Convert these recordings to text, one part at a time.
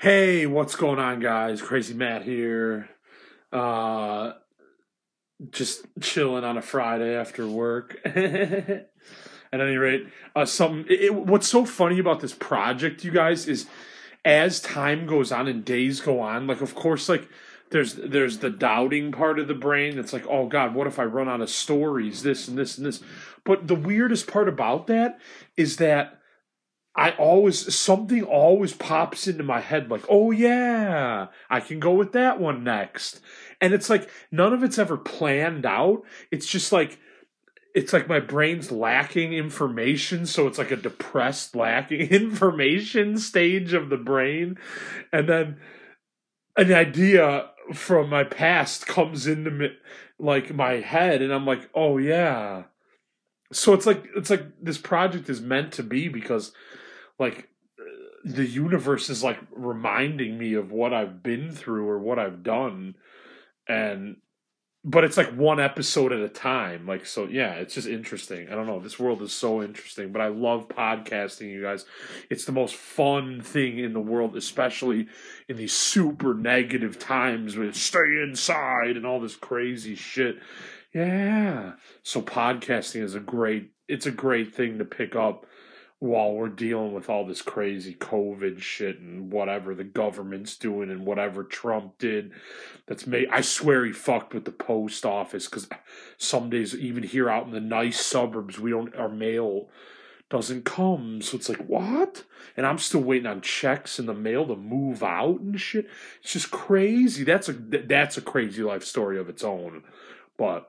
Hey, what's going on, guys? Crazy Matt here. Just chilling on a Friday after work. At any rate, what's so funny about this project, you guys, is as time goes on and days go on, like, of course, like, there's the doubting part of the brain that's like, oh, God, what if I run out of stories, this and this and this. But the weirdest part about that is that something always pops into my head like, oh yeah, I can go with that one next. And it's like, none of it's ever planned out. It's just like, it's like my brain's lacking information. So it's like a depressed, lacking information stage of the brain. And then an idea from my past comes into me, like my head, and I'm like, oh yeah. So it's like this project is meant to be, because like the universe is like reminding me of what I've been through or what I've done. But it's like one episode at a time. Like, so yeah, it's just interesting. I don't know. This world is so interesting, but I love podcasting, you guys. It's the most fun thing in the world, especially in these super negative times with stay inside and all this crazy shit. Yeah. So podcasting is a great thing to pick up while we're dealing with all this crazy COVID shit and whatever the government's doing and whatever Trump did. I swear he fucked with the post office, because some days, even here out in the nice suburbs, our mail doesn't come. So it's like, what? And I'm still waiting on checks in the mail to move out and shit. It's just crazy. That's a crazy life story of its own. But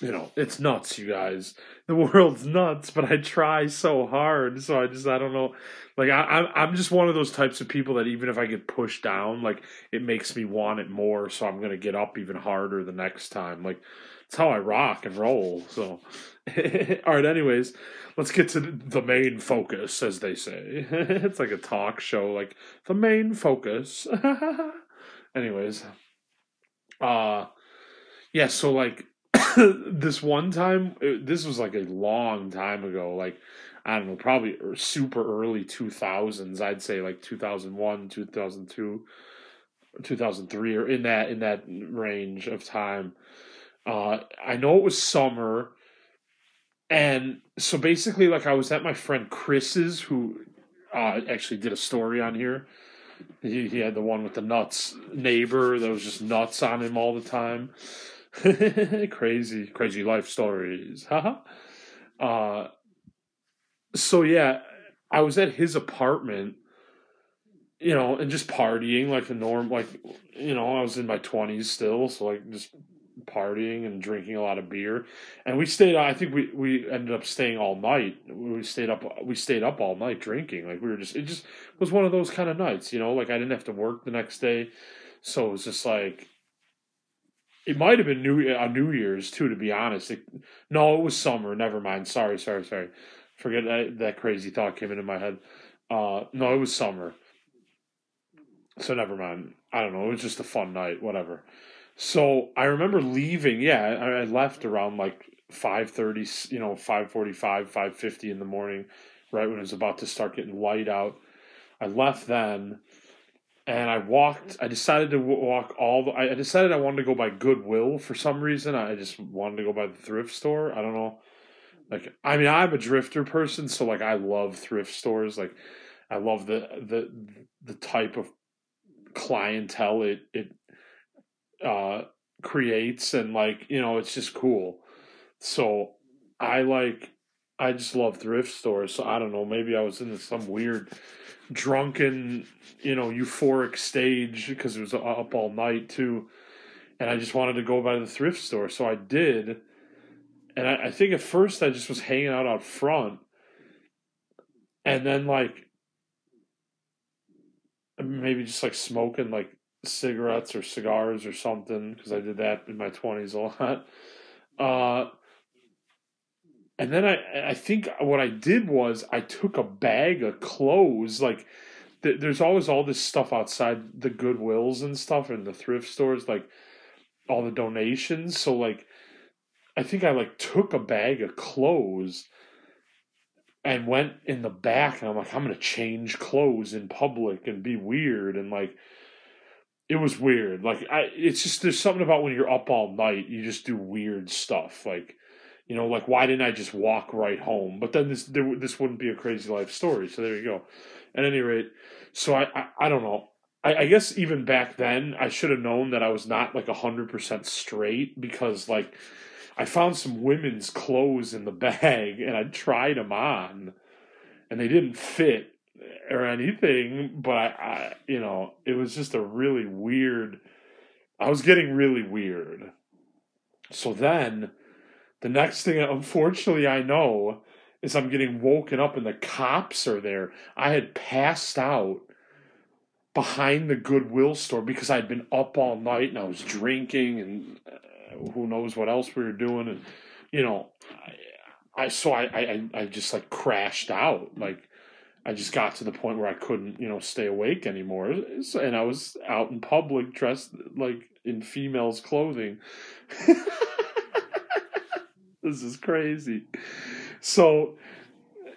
you know, it's nuts, you guys. The world's nuts, but I try so hard. So I don't know. Like, I'm just one of those types of people that even if I get pushed down, like, it makes me want it more. So I'm going to get up even harder the next time. Like, it's how I rock and roll. So, all right, anyways, let's get to the main focus, as they say. It's like a talk show, like, the main focus. Anyways. Yeah, so, like, this one time, this was like a long time ago, like, I don't know, probably super early 2000s, I'd say like 2001, 2002, 2003, or in that range of time. I know it was summer, and so basically, like, I was at my friend Chris's, who actually did a story on here. He had the one with the nuts neighbor that was just nuts on him all the time. Crazy life stories. So yeah, I was at his apartment, you know, and just partying like a norm, like, you know, I was in my 20s still, so like just partying and drinking a lot of beer. And we stayed, I think we ended up staying all night. We stayed up all night drinking. Like, it just was one of those kind of nights, you know, like I didn't have to work the next day. So it was just like, it might have been New Year's, too, to be honest. No, it was summer. Never mind. Sorry. Forget that crazy thought came into my head. No, it was summer. So never mind. I don't know. It was just a fun night, whatever. So I remember leaving. Yeah, I left around like 5:30, you know, 5:45, 5:50 in the morning, right when it was about to start getting light out. I left then. And I decided I wanted to go by Goodwill for some reason. I just wanted to go by the thrift store. I don't know. Like, I mean, I'm a drifter person, so like I love thrift stores. Like, I love the type of clientele it creates, and like, you know, it's just cool. So I just love thrift stores. So I don't know, maybe I was into some weird drunken, you know, euphoric stage, because it was up all night too, and I just wanted to go by the thrift store, so I did. And I think at first I just was hanging out front, and then like maybe just like smoking like cigarettes or cigars or something, because I did that in my 20s a lot. And then I think what I did was I took a bag of clothes. Like, there's always all this stuff outside the Goodwills and stuff and the thrift stores, like all the donations. So like, I think I like took a bag of clothes and went in the back, and I'm like, I'm going to change clothes in public and be weird. And, like, it was weird. Like, it's just, there's something about when you're up all night, you just do weird stuff. Like, you know, like, why didn't I just walk right home? But then this wouldn't be a crazy life story. So there you go. At any rate, so I don't know. I guess even back then, I should have known that I was not, like, 100% straight, because, like, I found some women's clothes in the bag, and I tried them on, and they didn't fit or anything, but I you know, it was just a really weird, I was getting really weird. So then, the next thing, unfortunately, I know, is I'm getting woken up, and the cops are there. I had passed out behind the Goodwill store because I'd been up all night, and I was drinking, and who knows what else we were doing, and you know, I just like crashed out. Like, I just got to the point where I couldn't, you know, stay awake anymore, and I was out in public dressed like in females' clothing. This is crazy. So,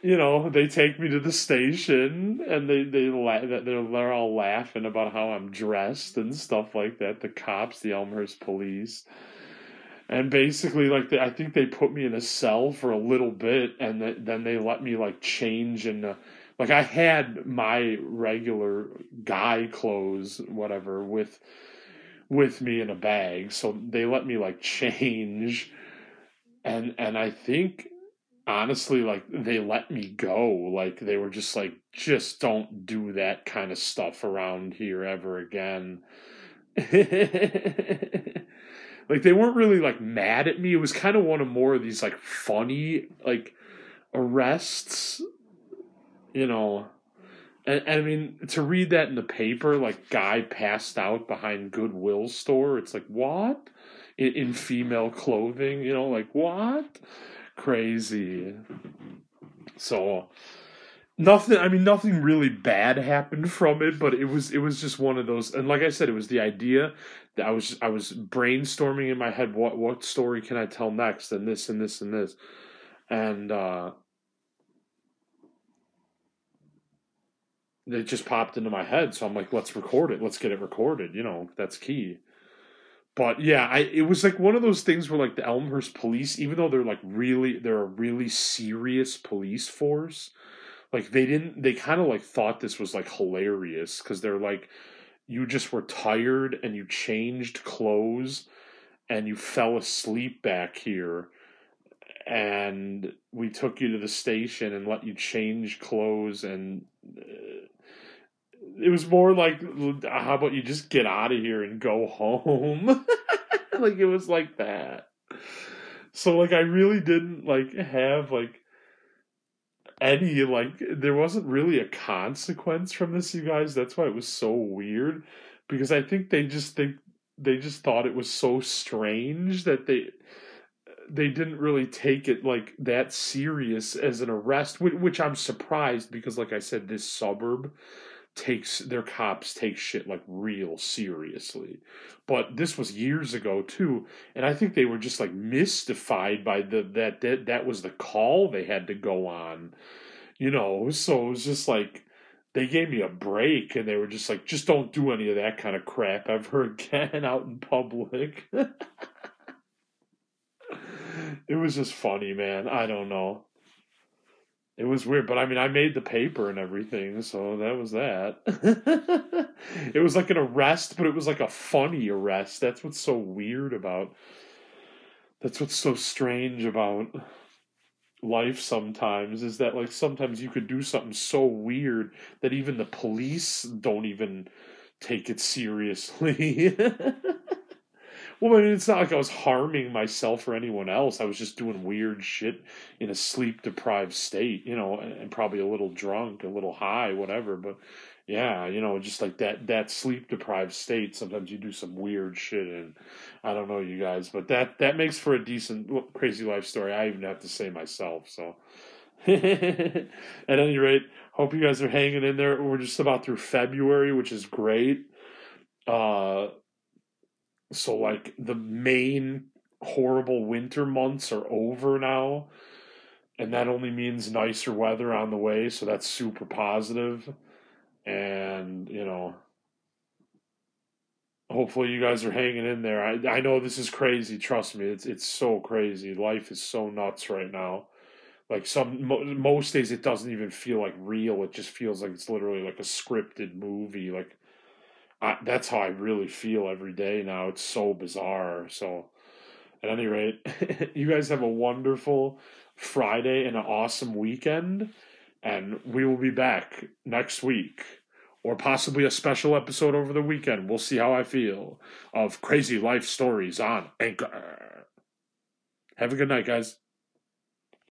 you know, they take me to the station, and they're all laughing about how I'm dressed and stuff like that. The cops, the Elmhurst police. And basically, like, I think they put me in a cell for a little bit, and then they let me, like, change. And, like, I had my regular guy clothes, whatever, with me in a bag. So they let me, like, change. And I think, honestly, like, they let me go. Like, they were just like, just don't do that kind of stuff around here ever again. Like, they weren't really, like, mad at me. It was kind of one of more of these, like, funny, like, arrests, you know. And I mean, to read that in the paper, like, guy passed out behind Goodwill store, it's like, what? In female clothing, you know, like, what? Crazy. So nothing really bad happened from it, but it was just one of those. And like I said, it was the idea that I was brainstorming in my head, what story can I tell next, and this and this and this. And it just popped into my head, so I'm like, let's record it. Let's get it recorded, you know, that's key. But yeah, it was like one of those things where, like, the Elmhurst police, even though they're a really serious police force, like, they kind of, like, thought this was, like, hilarious, because they're like, you just were tired and you changed clothes and you fell asleep back here, and we took you to the station and let you change clothes, and it was more like, how about you just get out of here and go home? Like, it was like that. So, like, I really didn't, like, have, like, any, like, there wasn't really a consequence from this, you guys. That's why it was so weird, because I think they just thought it was so strange that they didn't really take it, like, that serious as an arrest, which I'm surprised, because, like I said, this suburb their cops take shit, like, real seriously. But this was years ago too, and I think they were just, like, mystified by that was the call they had to go on, you know. So it was just like, they gave me a break, and they were just like, just don't do any of that kind of crap ever again out in public. It was just funny, man. I don't know. It was weird, but I mean, I made the paper and everything, so that was that. It was like an arrest, but it was like a funny arrest. That's what's so weird about, that's what's so strange about life sometimes, is that, like, sometimes you could do something so weird that even the police don't even take it seriously. Well, I mean, it's not like I was harming myself or anyone else. I was just doing weird shit in a sleep-deprived state, you know, and probably a little drunk, a little high, whatever. But, yeah, you know, just like that sleep-deprived state, sometimes you do some weird shit, and I don't know, you guys. But that makes for a decent crazy life story. I even have to say myself, so. At any rate, hope you guys are hanging in there. We're just about through February, which is great. So, like, the main horrible winter months are over now. And that only means nicer weather on the way, so that's super positive. And, you know, hopefully you guys are hanging in there. I know this is crazy. Trust me, it's so crazy. Life is so nuts right now. Like most days it doesn't even feel like real. It just feels like it's literally like a scripted movie. Like that's how I really feel every day now. It's so bizarre. So at any rate, you guys have a wonderful Friday and an awesome weekend. And we will be back next week, or possibly a special episode over the weekend. We'll see how I feel, of Crazy Life Stories on Anchor. Have a good night, guys.